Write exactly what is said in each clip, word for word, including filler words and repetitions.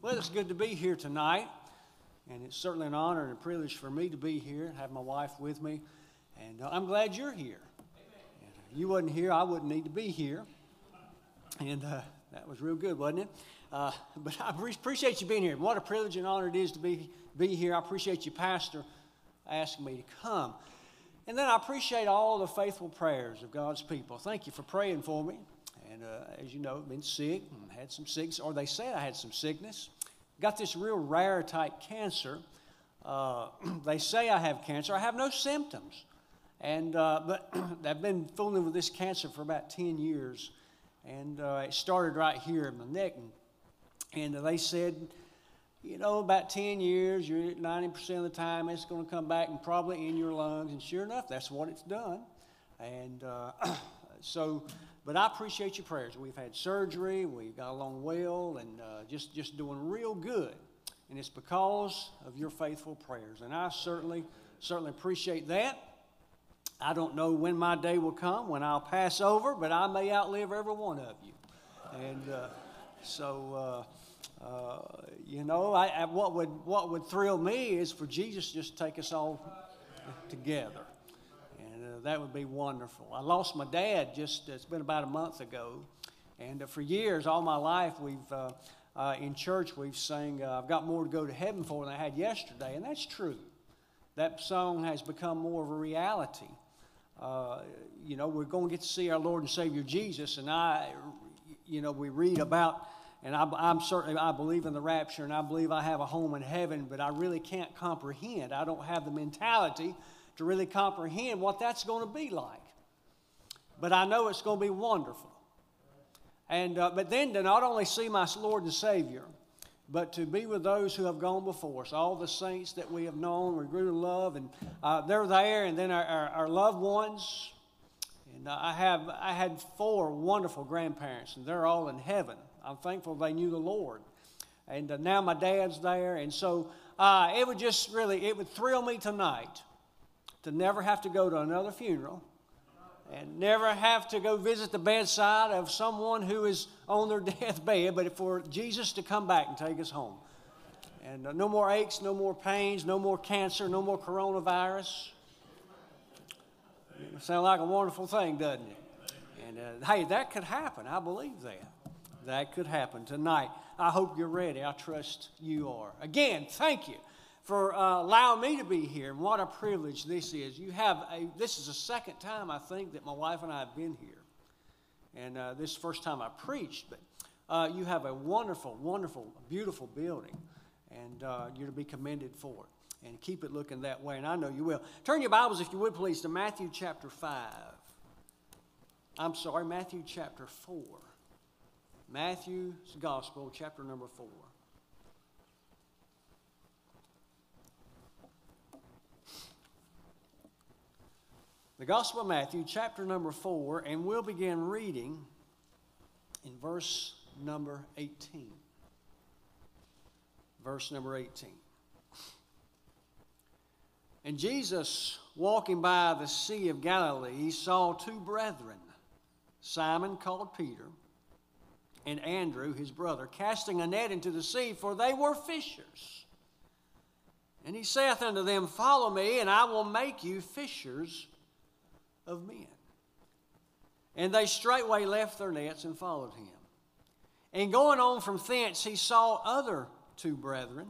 Well, it's good to be here tonight, and it's certainly an honor and a privilege for me to be here and have my wife with me, and uh, I'm glad you're here. Amen. If you wasn't here, I wouldn't need to be here, and uh, that was real good, wasn't it? Uh, but I appreciate you being here. What a privilege and honor it is to be, be here. I appreciate you, Pastor, asking me to come. And then I appreciate all the faithful prayers of God's people. Thank you for praying for me. And uh, as you know, I've been sick and had some sickness, or they said I had some sickness. Got this real rare type cancer. Uh, they say I have cancer. I have no symptoms. And, uh, but I've been fooling with this cancer for about ten years. And uh, it started right here in my neck. And, and they said, you know, about ten years, you're ninety percent of the time, it's going to come back and probably in your lungs. And sure enough, that's what it's done. And uh, so... But I appreciate your prayers. We've had surgery, we got along well, and uh, just, just doing real good. And it's because of your faithful prayers. And I certainly, certainly appreciate that. I don't know when my day will come, when I'll pass over, but I may outlive every one of you. And uh, so, uh, uh, you know, I, I, what would, what would thrill me is for Jesus just to take us all together. That would be wonderful. I lost my dad just, it's been about a month ago. And uh, for years, all my life, we've, uh, uh, in church, we've sang, uh, I've got more to go to heaven for than I had yesterday. And that's true. That song has become more of a reality. Uh, you know, we're going to get to see our Lord and Savior Jesus. And I, you know, we read about, and I, I'm certainly, I believe in the rapture, and I believe I have a home in heaven, but I really can't comprehend. I don't have the mentality to really comprehend what that's going to be like. But I know it's going to be wonderful. And, uh, but then to not only see my Lord and Savior, but to be with those who have gone before us, all the saints that we have known, we grew to love, and uh, they're there, and then our, our, our loved ones. And uh, I, have, I had four wonderful grandparents, and they're all in heaven. I'm thankful they knew the Lord. And uh, now my dad's there, and so uh, it would just really, it would thrill me tonight to never have to go to another funeral and never have to go visit the bedside of someone who is on their deathbed, but for Jesus to come back and take us home. And uh, no more aches, no more pains, no more cancer, no more coronavirus. It sounds like a wonderful thing, doesn't it? And uh, hey, that could happen. I believe that. That could happen tonight. I hope you're ready. I trust you are. Again, thank you for uh, allowing me to be here, and what a privilege this is. You have a, this is the second time, I think, that my wife and I have been here. And uh, this is the first time I preached, but uh, you have a wonderful, wonderful, beautiful building, and uh, you're to be commended for it. And keep it looking that way, and I know you will. Turn your Bibles, if you would, please, to Matthew chapter five. I'm sorry, Matthew chapter four. Matthew's Gospel, chapter number four. The Gospel of Matthew, chapter number four, and we'll begin reading in verse number eighteen. Verse number eighteen. And Jesus, walking by the Sea of Galilee, saw two brethren, Simon called Peter, and Andrew his brother, casting a net into the sea, for they were fishers. And he saith unto them, Follow me, and I will make you fishers of men. And they straightway left their nets and followed him. And going on from thence, he saw other two brethren,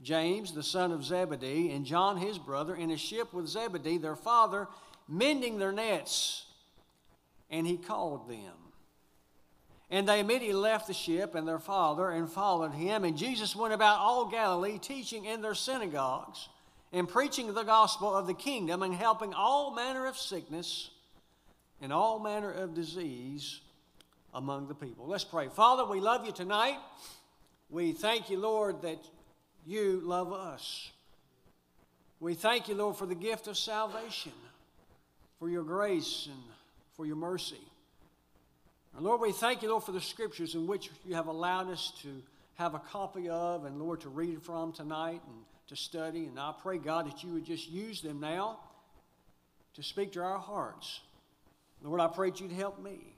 James the son of Zebedee, and John his brother, in a ship with Zebedee their father, mending their nets. And he called them. And they immediately left the ship and their father and followed him. And Jesus went about all Galilee, teaching in their synagogues, and preaching the gospel of the kingdom, and helping all manner of sickness and all manner of disease among the people. Let's pray. Father, we love you tonight. We thank you, Lord, that you love us. We thank you, Lord, for the gift of salvation, for your grace and for your mercy. And Lord, we thank you, Lord, for the scriptures in which you have allowed us to have a copy of, and Lord, to read from tonight and to study, and I pray, God, that you would just use them now to speak to our hearts. Lord, I pray that you'd help me.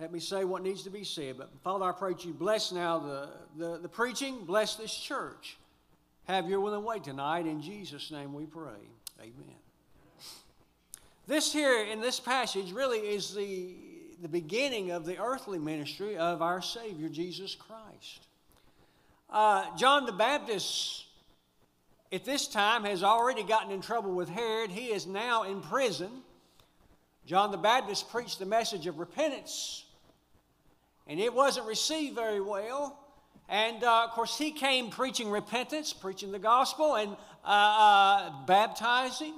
Let me say what needs to be said. But Father, I pray that you bless now the, the, the preaching. Bless this church. Have your will and way tonight. In Jesus' name we pray. Amen. This here in this passage really is the, the beginning of the earthly ministry of our Savior, Jesus Christ. Uh, John the Baptist at this time has already gotten in trouble with Herod. He is now in prison. John the Baptist preached the message of repentance, and it wasn't received very well. And, uh, of course, he came preaching repentance, preaching the gospel, and uh, uh, baptizing.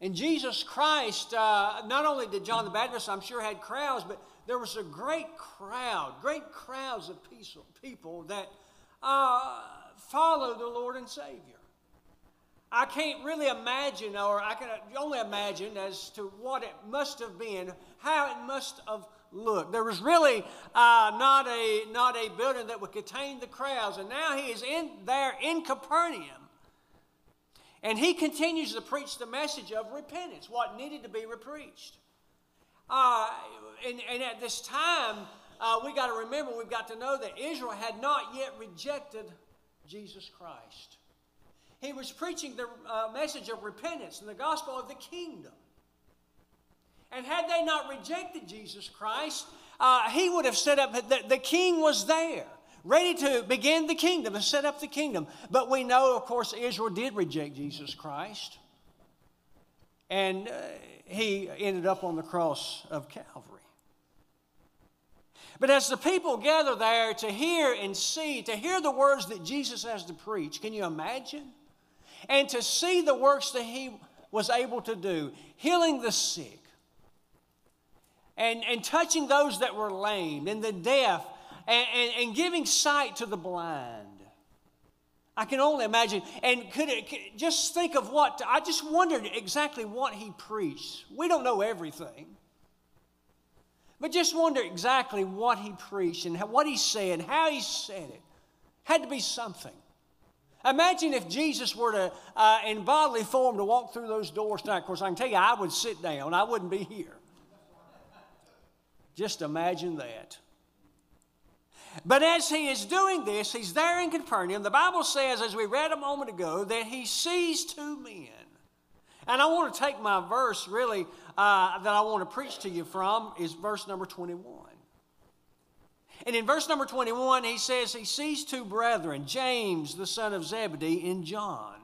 And Jesus Christ, uh, not only did John the Baptist, I'm sure, had crowds, but there was a great crowd, great crowds of people that uh, followed the Lord and Savior. I can't really imagine, or I can only imagine as to what it must have been, how it must have looked. There was really uh, not a not a building that would contain the crowds, and now he is in there in Capernaum, and he continues to preach the message of repentance, what needed to be preached. Uh, and, and at this time, uh, we got to remember, we've got to know that Israel had not yet rejected Jesus Christ. He was preaching the uh, message of repentance and the gospel of the kingdom. And had they not rejected Jesus Christ, uh, he would have set up, the, the king was there, ready to begin the kingdom and set up the kingdom. But we know, of course, Israel did reject Jesus Christ. And uh, he ended up on the cross of Calvary. But as the people gather there to hear and see, to hear the words that Jesus has to preach, can you imagine? And to see the works that he was able to do, healing the sick, and, and touching those that were lame and the deaf, and, and, and giving sight to the blind. I can only imagine. And could it, could, just think of what, I just wondered exactly what he preached. We don't know everything. But just wonder exactly what he preached and what he said, how he said it. Had to be something. Imagine if Jesus were to, uh, in bodily form, to walk through those doors tonight. Of course, I can tell you, I would sit down. I wouldn't be here. Just imagine that. But as he is doing this, he's there in Capernaum. The Bible says, as we read a moment ago, that he sees two men. And I want to take my verse, really, uh, that I want to preach to you from, is verse number twenty-one. And in verse number twenty-one, he says, he sees two brethren, James, the son of Zebedee, and John.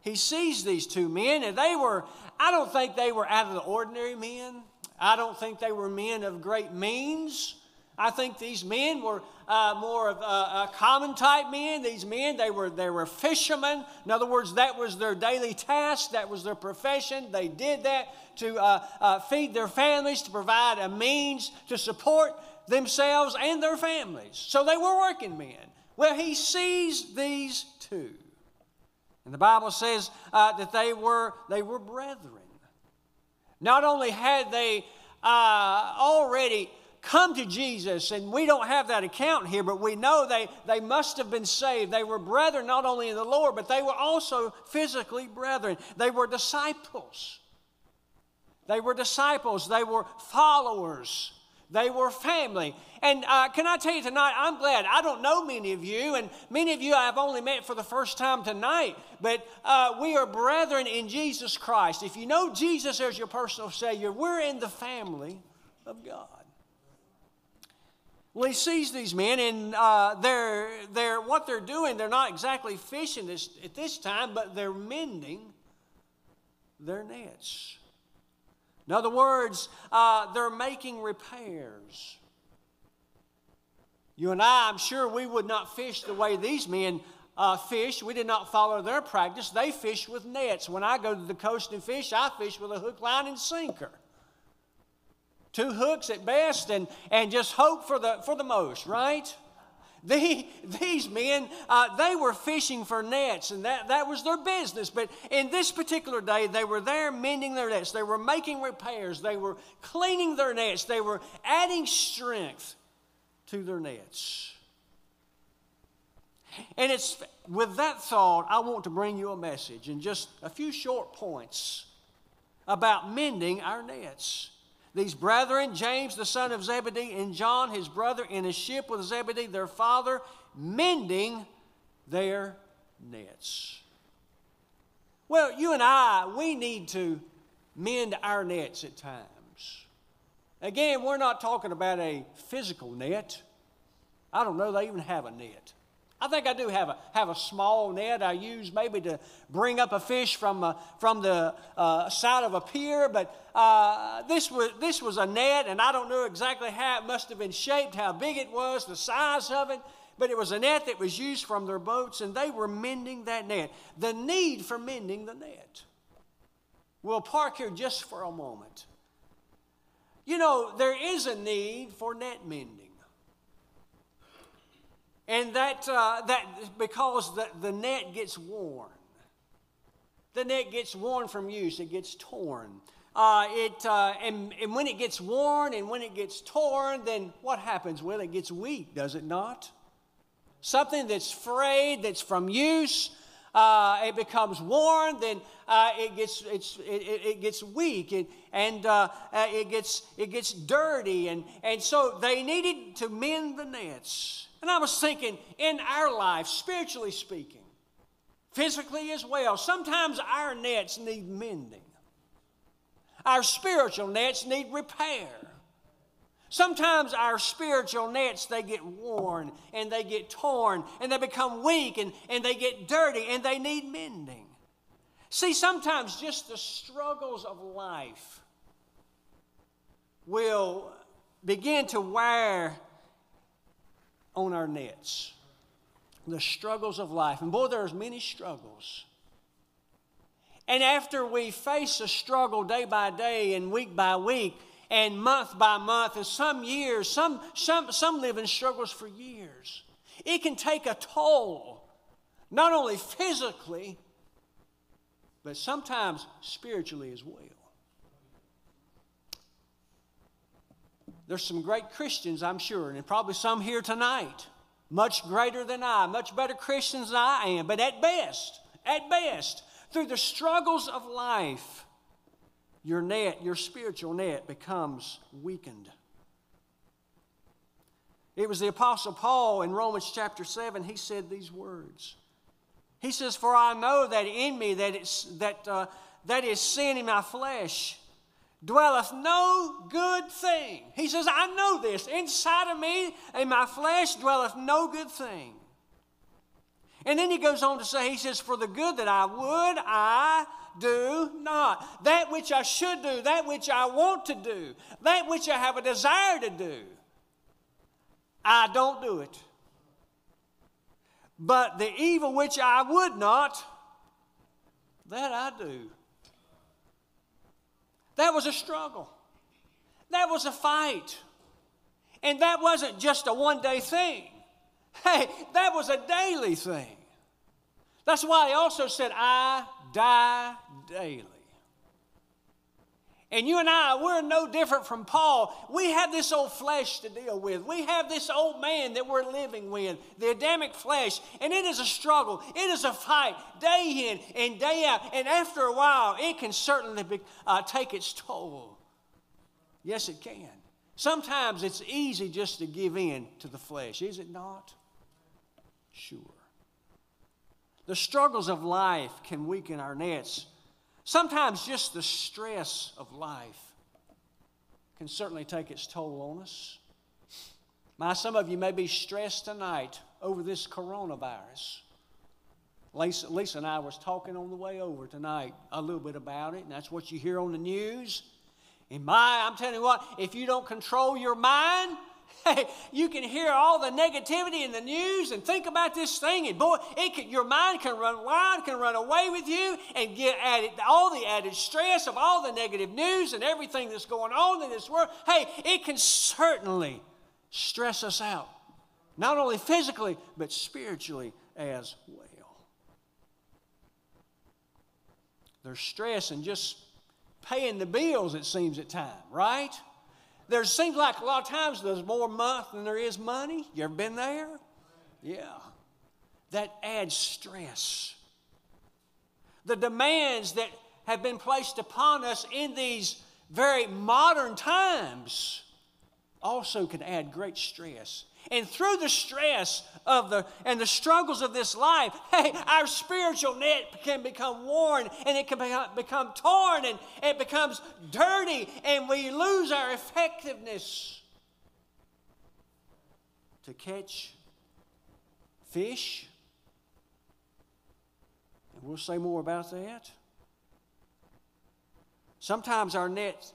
He sees these two men, and they were, I don't think they were out of the ordinary men. I don't think they were men of great means. I think these men were uh, more of uh, uh, common type men. These men, they were, they were fishermen. In other words, that was their daily task. That was their profession. They did that to uh, uh, feed their families, to provide a means to support themselves and their families. So they were working men. Well, he sees these two. And the Bible says uh, that they were, they were brethren. Not only had they uh, already come to Jesus, and we don't have that account here, but we know they, they must have been saved. They were brethren not only in the Lord, but they were also physically brethren. They were disciples. They were disciples. They were followers. They were family. And uh, can I tell you tonight, I'm glad. I don't know many of you, and many of you I've only met for the first time tonight, but uh, we are brethren in Jesus Christ. If you know Jesus as your personal Savior, we're in the family of God. Well, he sees these men, and uh, they're, they're, what they're doing, they're not exactly fishing this, at this time, but they're mending their nets. In other words, uh, they're making repairs. You and I, I'm sure we would not fish the way these men uh, fish. We did not follow their practice. They fish with nets. When I go to the coast and fish, I fish with a hook, line, and sinker. Two hooks at best, and, and just hope for the, for the most, right? The, these men, uh, they were fishing for nets, and that, that was their business. But in this particular day, they were there mending their nets. They were making repairs. They were cleaning their nets. They were adding strength to their nets. And it's with that thought, I want to bring you a message in just a few short points about mending our nets. These brethren, James the son of Zebedee, and John his brother, in a ship with Zebedee their father, mending their nets. Well, you and I, we need to mend our nets at times. Again, we're not talking about a physical net. I don't know they even have a net. I think I do have a, have a small net I use maybe to bring up a fish from, a, from the uh, side of a pier, but uh, this, was, this was a net, and I don't know exactly how it must have been shaped, how big it was, the size of it, but it was a net that was used from their boats, and they were mending that net. The need for mending the net. We'll park here just for a moment. You know, there is a need for net mending. And that, uh, that because the, the net gets worn. The net gets worn from use. It gets torn. Uh, it, uh, and, and when it gets worn and when it gets torn, then what happens? Well, it gets weak, does it not? Something that's frayed, that's from use, uh, it becomes worn, then uh, it gets it's, it, it, it gets weak, and, and uh, it gets it gets dirty, and and so they needed to mend the nets. And I was thinking, in our life, spiritually speaking, physically as well, sometimes our nets need mending. Our spiritual nets need repair. Sometimes our spiritual nets, they get worn and they get torn and they become weak and, and they get dirty and they need mending. See, sometimes just the struggles of life will begin to wear on our nets. The struggles of life. And boy, there's many struggles. And after we face a struggle day by day and week by week, and month by month, and some years, some, some, some live in struggles for years. It can take a toll, not only physically, but sometimes spiritually as well. There's some great Christians, I'm sure, and probably some here tonight, much greater than I, much better Christians than I am, but at best, at best, through the struggles of life, your net, your spiritual net, becomes weakened. It was the Apostle Paul in Romans chapter seven, he said these words. He says, "For I know that in me, that, it's, that, uh, that is sin in my flesh, dwelleth no good thing." He says, I know this. Inside of me, in my flesh, dwelleth no good thing. And then he goes on to say, he says, "For the good that I would, I do not. That which I should do, that which I want to do, that which I have a desire to do, I don't do it. But the evil which I would not, that I do." That was a struggle. That was a fight. And that wasn't just a one-day thing. Hey, that was a daily thing. That's why he also said, "I die daily." And you and I, we're no different from Paul. We have this old flesh to deal with. We have this old man that we're living with, the Adamic flesh. And it is a struggle. It is a fight day in and day out. And after a while, it can certainly be, uh, take its toll. Yes, it can. Sometimes it's easy just to give in to the flesh, is it not? Sure. The struggles of life can weaken our nets. Sometimes just the stress of life can certainly take its toll on us. My, some of you may be stressed tonight over this coronavirus. Lisa, Lisa and I was talking on the way over tonight a little bit about it, and that's what you hear on the news. And my, I'm telling you what, if you don't control your mind, hey, you can hear all the negativity in the news and think about this thing, and boy, it can, your mind can run wild, can run away with you, and get added, all the added stress of all the negative news and everything that's going on in this world. Hey, it can certainly stress us out, not only physically, but spiritually as well. There's stress and just paying the bills, it seems at times, right? There seems like a lot of times there's more month than there is money. You ever been there? Yeah. That adds stress. The demands that have been placed upon us in these very modern times also can add great stress. And through the stress of the and the struggles of this life, hey, our spiritual net can become worn, and it can become, become torn, and it becomes dirty, and we lose our effectiveness to catch fish. And we'll say more about that. Sometimes our net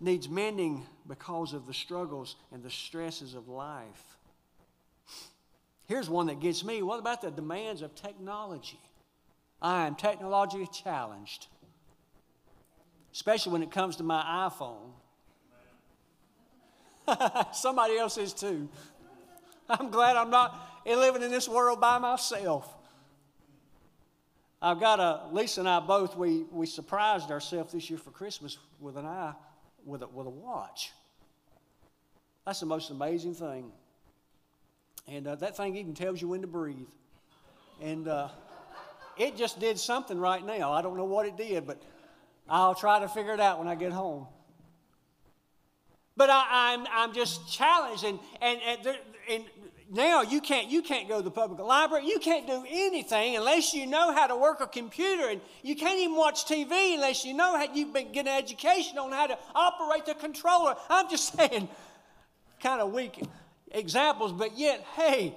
needs mending because of the struggles and the stresses of life. Here's one that gets me. What about the demands of technology? I am technologically challenged, especially when it comes to my iPhone. Somebody else is too. I'm glad I'm not living in this world by myself. I've got a, Lisa and I both, we, we surprised ourselves this year for Christmas with an eye, with a, with a watch. That's the most amazing thing. And uh, that thing even tells you when to breathe. And uh, it just did something right now. I don't know what it did, but I'll try to figure it out when I get home. But I, I'm I'm just challenged, and and and, there, and now you can't you can't go to the public library. You can't do anything unless you know how to work a computer, and you can't even watch T V unless you know how you've been getting education on how to operate the controller. I'm just saying, kind of weak examples, but yet, hey,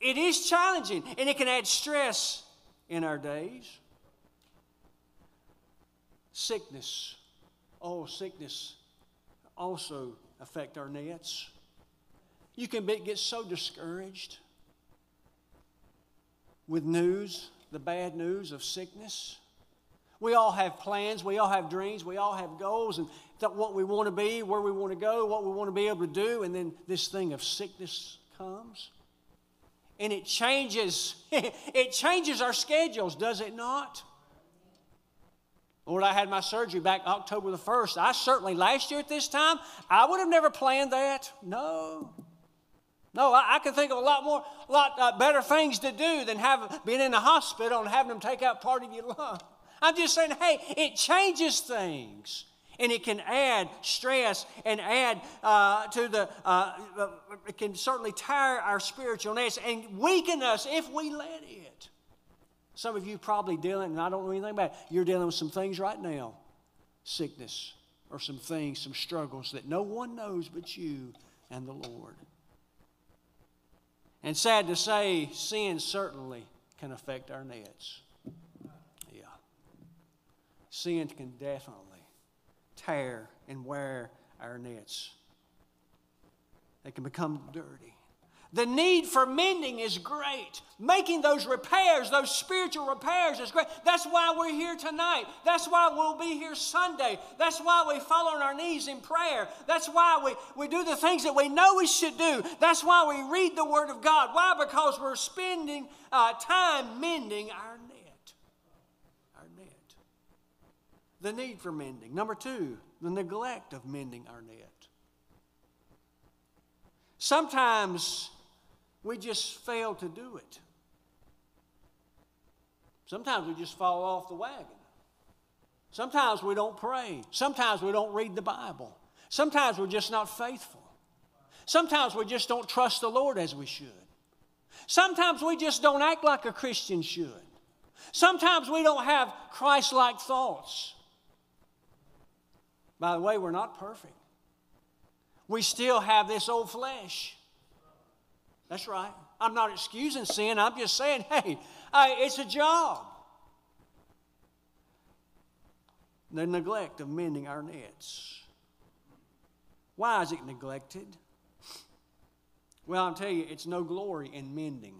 it is challenging, and it can add stress in our days. Sickness, oh, sickness. Also affect our nets. You can be, get so discouraged with news, the bad news of sickness. We all have plans, we all have dreams, we all have goals, and that what we want to be, where we want to go, what we want to be able to do, and then this thing of sickness comes, and it changes. It changes our schedules, does it not? Lord, I had my surgery back October the first. I certainly, last year at this time, I would have never planned that. No. No, I, I can think of a lot more, a lot uh, better things to do than have being in the hospital and having them take out part of your lung. I'm just saying, hey, it changes things. And it can add stress and add uh, to the, uh, it can certainly tire our spiritual nets and weaken us if we let it. Some of you probably dealing, and I don't know anything about it, you're dealing with some things right now, sickness or some things, some struggles that no one knows but you and the Lord. And sad to say, sin certainly can affect our nets. Yeah. Sin can definitely tear and wear our nets. They can become dirty. The need for mending is great. Making those repairs, those spiritual repairs is great. That's why we're here tonight. That's why we'll be here Sunday. That's why we fall on our knees in prayer. That's why we, we do the things that we know we should do. That's why we read the Word of God. Why? Because we're spending uh, time mending our net. Our net. The need for mending. Number two, the neglect of mending our net. Sometimes we just fail to do it. Sometimes we just fall off the wagon. Sometimes we don't pray. Sometimes we don't read the Bible. Sometimes we're just not faithful. Sometimes we just don't trust the Lord as we should. Sometimes we just don't act like a Christian should. Sometimes we don't have Christ-like thoughts. By the way, we're not perfect. We still have this old flesh. That's right. I'm not excusing sin. I'm just saying, hey, I, it's a job. The neglect of mending our nets. Why is it neglected? Well, I'll tell you, it's no glory in mending.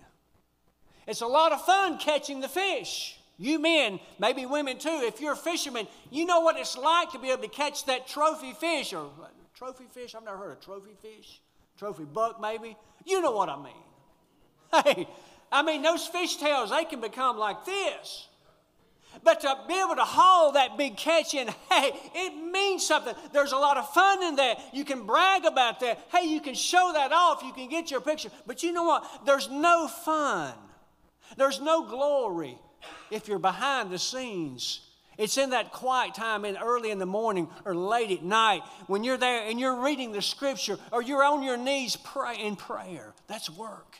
It's a lot of fun catching the fish. You men, maybe women too, if you're a fisherman, you know what it's like to be able to catch that trophy fish or trophy fish. I've never heard of trophy fish. Trophy buck, maybe. You know what I mean. Hey, I mean, those fishtails, they can become like this. But to be able to haul that big catch in, hey, it means something. There's a lot of fun in that. You can brag about that. Hey, you can show that off. You can get your picture. But you know what? There's no fun. There's no glory if you're behind the scenes It's in that quiet time in early in the morning or late at night when you're there and you're reading the scripture or you're on your knees praying prayer. That's work.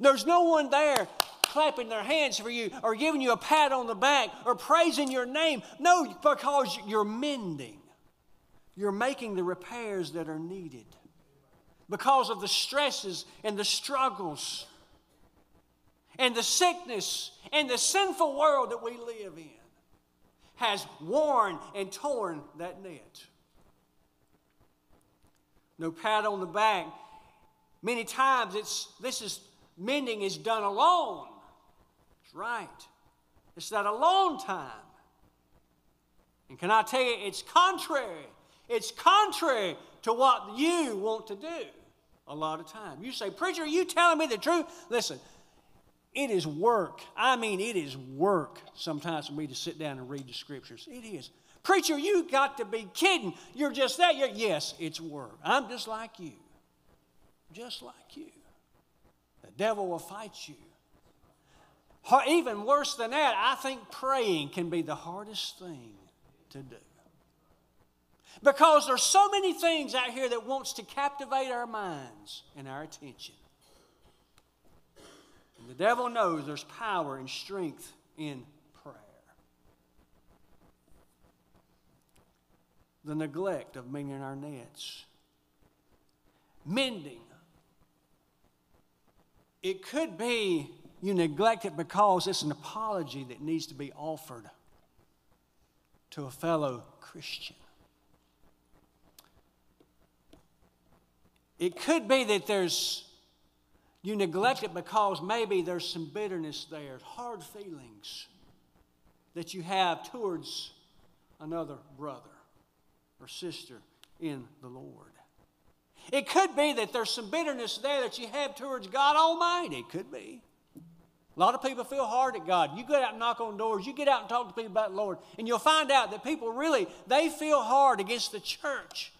There's no one there clapping their hands for you or giving you a pat on the back or praising your name. No, because you're mending. You're making the repairs that are needed because of the stresses and the struggles and the sickness and the sinful world that we live in has worn and torn that net. No pat on the back. Many times it's this is mending is done alone. It's right. It's that alone time. And can I tell you, it's contrary. It's contrary to what you want to do a lot of time. You say, preacher, are you telling me the truth? Listen. It is work. I mean, it is work sometimes for me to sit down and read the scriptures. It is. Preacher, you got to be kidding. You're just that. You're, yes, it's work. I'm just like you. Just like you. The devil will fight you. Even worse than that, I think praying can be the hardest thing to do. Because there's so many things out here that wants to captivate our minds and our attention. The devil knows there's power and strength in prayer. The neglect of mending our nets. Mending. It could be you neglect it because it's an apology that needs to be offered to a fellow Christian. It could be that there's you neglect it because maybe there's some bitterness there, hard feelings that you have towards another brother or sister in the Lord. It could be that there's some bitterness there that you have towards God Almighty. It could be. A lot of people feel hard at God. You go out and knock on doors. You get out and talk to people about the Lord. And you'll find out that people really, they feel hard against the church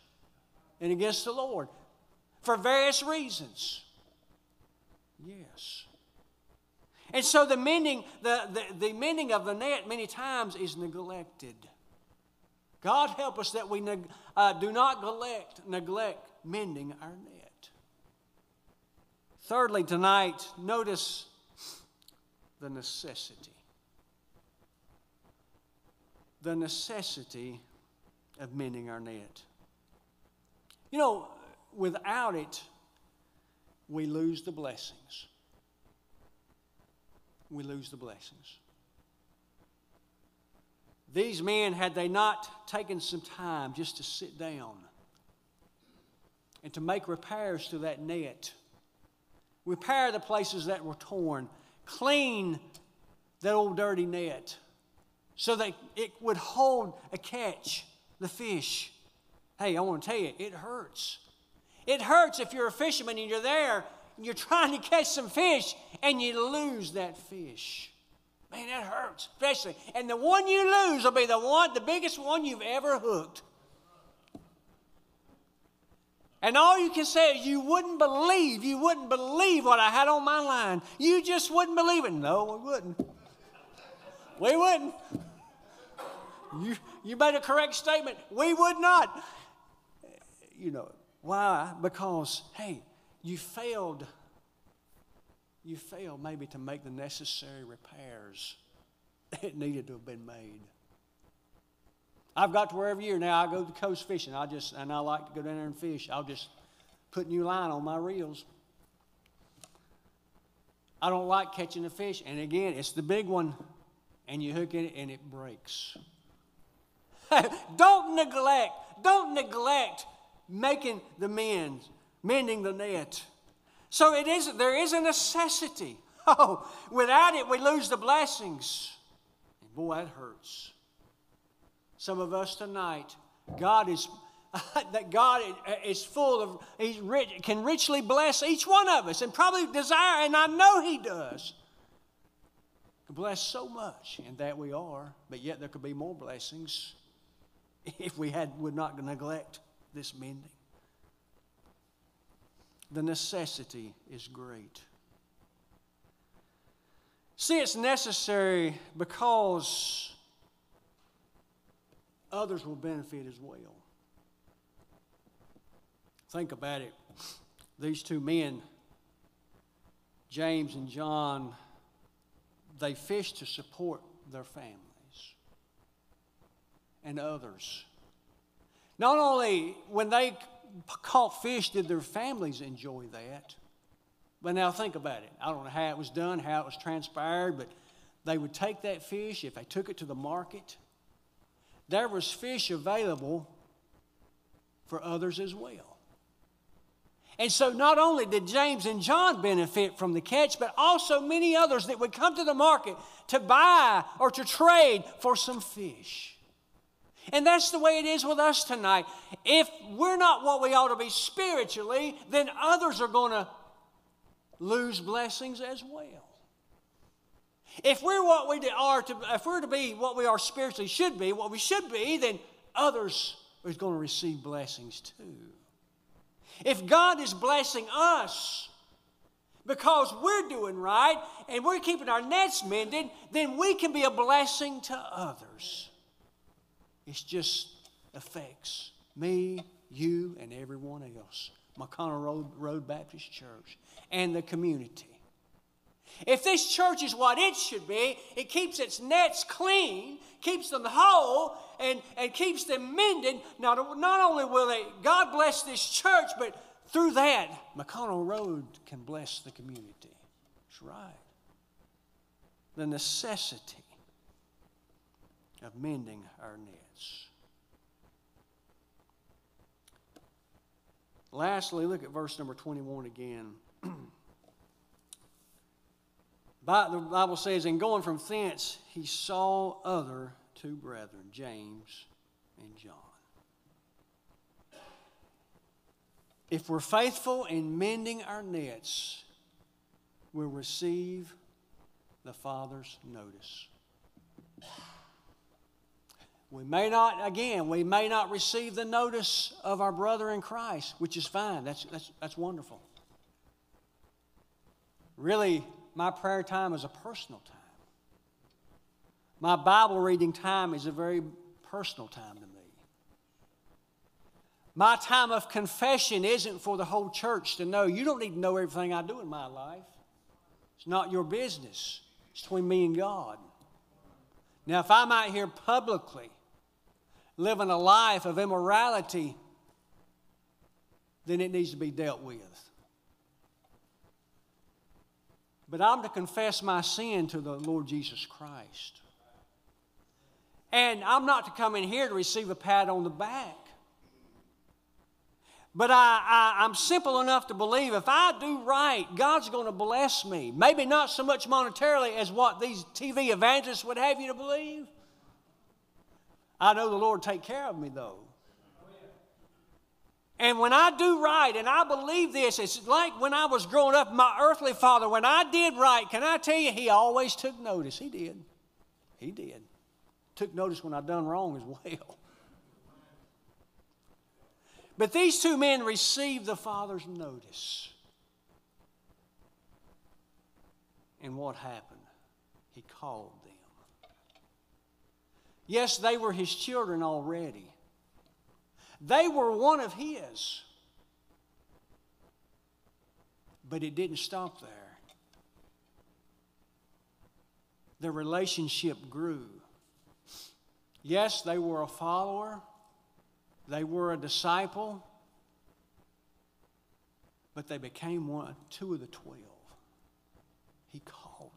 and against the Lord for various reasons. Yes. And so the mending, the, the, the mending of the net many times is neglected. God help us that we neg, uh, do not neglect, neglect mending our net. Thirdly tonight, notice the necessity. The necessity of mending our net. You know, without it, we lose the blessings. We lose the blessings. These men, had they not taken some time just to sit down and to make repairs to that net, repair the places that were torn, clean that old dirty net so that it would hold a catch, the fish. Hey, I want to tell you, it hurts. It hurts if you're a fisherman and you're there and you're trying to catch some fish and you lose that fish. Man, that hurts, especially. And the one you lose will be the one, the biggest one you've ever hooked. And all you can say is you wouldn't believe, you wouldn't believe what I had on my line. You just wouldn't believe it. No, we wouldn't. We wouldn't. You, you made a correct statement. We would not. You know it. Why? Because, hey, you failed. You failed maybe to make the necessary repairs that needed to have been made. I've got to where every year now I go to the coast fishing. I just and I like to go down there and fish. I'll just put new line on my reels. I don't like catching a fish, and again, it's the big one, and you hook it and it breaks. Don't neglect. Don't neglect. Making the mends, mending the net. So it is, there is a necessity. Oh, without it, we lose the blessings. And boy, that hurts. Some of us tonight, God is that God is full of, He's rich, can richly bless each one of us, and probably desire, and I know He does, can bless so much, and that we are. But yet there could be more blessings if we had would not neglect. This mending. The necessity is great. See, it's necessary because others will benefit as well. Think about it. These two men, James and John, they fished to support their families and others. Not only when they caught fish did their families enjoy that, but now think about it. I don't know how it was done, how it was transpired, but they would take that fish if they took it to the market. There was fish available for others as well. And so not only did James and John benefit from the catch, but also many others that would come to the market to buy or to trade for some fish. And that's the way it is with us tonight. If we're not what we ought to be spiritually, then others are going to lose blessings as well. If we're what we are to, if we're to be what we are spiritually, should be what we should be, then others are going to receive blessings too. If God is blessing us because we're doing right and we're keeping our nets mended, then we can be a blessing to others. It just affects me, you, and everyone else. McConnell Road, Road Baptist Church and the community. If this church is what it should be, it keeps its nets clean, keeps them whole, and, and keeps them mended. Not, not only will they, God bless this church, but through that, McConnell Road can bless the community. That's right. The necessity of mending our nets. Lastly, look at verse number twenty-one again. The Bible says, and going from thence, he saw other two brethren, James and John. If we're faithful in mending our nets, we'll receive the Father's notice. We may not, again, we may not receive the notice of our brother in Christ, which is fine. That's, that's, that's wonderful. Really, my prayer time is a personal time. My Bible reading time is a very personal time to me. My time of confession isn't for the whole church to know. You don't need to know everything I do in my life. It's not your business. It's between me and God. Now, if I'm out here publicly living a life of immorality, then it needs to be dealt with. But I'm to confess my sin to the Lord Jesus Christ. And I'm not to come in here to receive a pat on the back. But I, I, I'm simple enough to believe if I do right, God's going to bless me. Maybe not so much monetarily as what these T V evangelists would have you to believe. I know the Lord will take care of me, though. And when I do right, and I believe this, it's like when I was growing up, my earthly father, when I did right, can I tell you, he always took notice. He did. He did. Took notice when I done wrong as well. But these two men received the Father's notice. And what happened? He called them. Yes, they were his children already. They were one of his. But it didn't stop there. Their relationship grew. Yes, they were a follower. They were a disciple. But they became one, two of the twelve. He called them.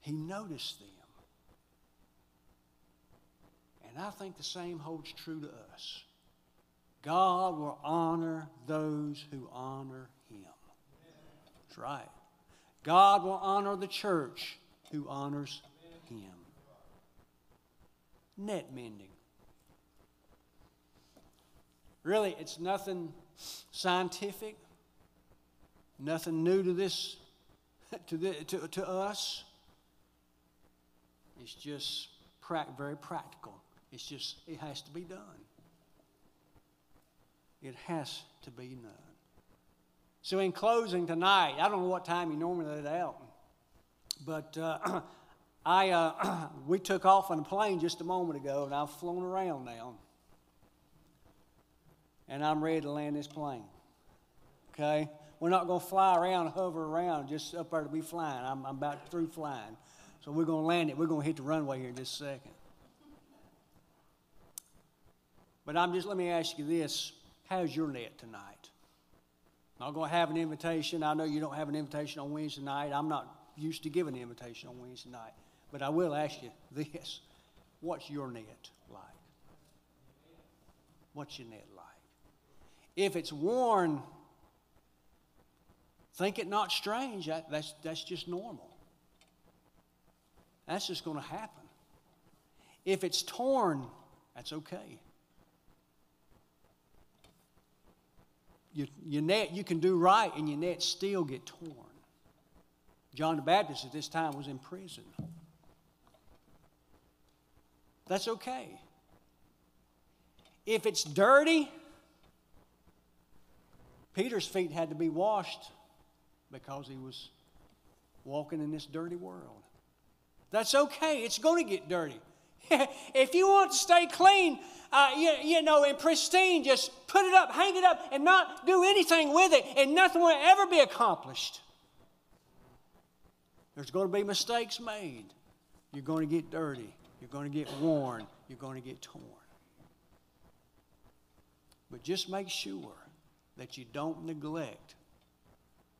He noticed them. And I think the same holds true to us. God will honor those who honor Him. That's right. God will honor the church who honors Him. Net mending. Really, it's nothing scientific, nothing new to this, to the, to, to us. It's just pra- very practical. It's just, it has to be done. It has to be done. So in closing tonight, I don't know what time you normally let out, but uh, I uh, we took off on a plane just a moment ago, and I've flown around now, and I'm ready to land this plane. Okay, we're not going to fly around, hover around, just up there to be flying. I'm, I'm about through flying, so we're going to land it. We're going to hit the runway here in just a second. But I'm just let me ask you this: how's your net tonight? I'm not going to have an invitation. I know you don't have an invitation on Wednesday night. I'm not used to giving an invitation on Wednesday night. But I will ask you this. What's your net like? What's your net like? If it's worn, think it not strange. That, that's, that's just normal. That's just going to happen. If it's torn, that's okay. Your, your net, you can do right, and your net still get torn. John the Baptist at this time was in prison. That's okay. If it's dirty, Peter's feet had to be washed because he was walking in this dirty world. That's okay. It's going to get dirty. If you want to stay clean, uh, you, you know, and pristine, just put it up, hang it up, and not do anything with it, and nothing will ever be accomplished. There's going to be mistakes made. You're going to get dirty. You're going to get worn. You're going to get torn. But just make sure that you don't neglect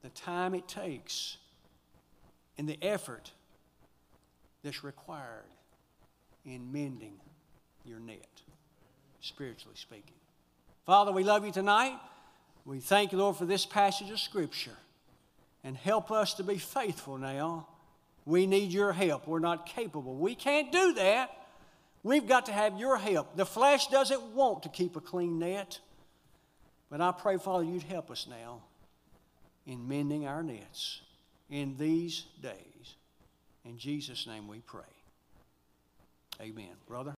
the time it takes and the effort that's required in mending your net, spiritually speaking. Father, we love you tonight. We thank you, Lord, for this passage of Scripture. And help us to be faithful now. We need your help. We're not capable. We can't do that. We've got to have your help. The flesh doesn't want to keep a clean net. But I pray, Father, you'd help us now in mending our nets in these days. In Jesus' name we pray. Amen. Brother.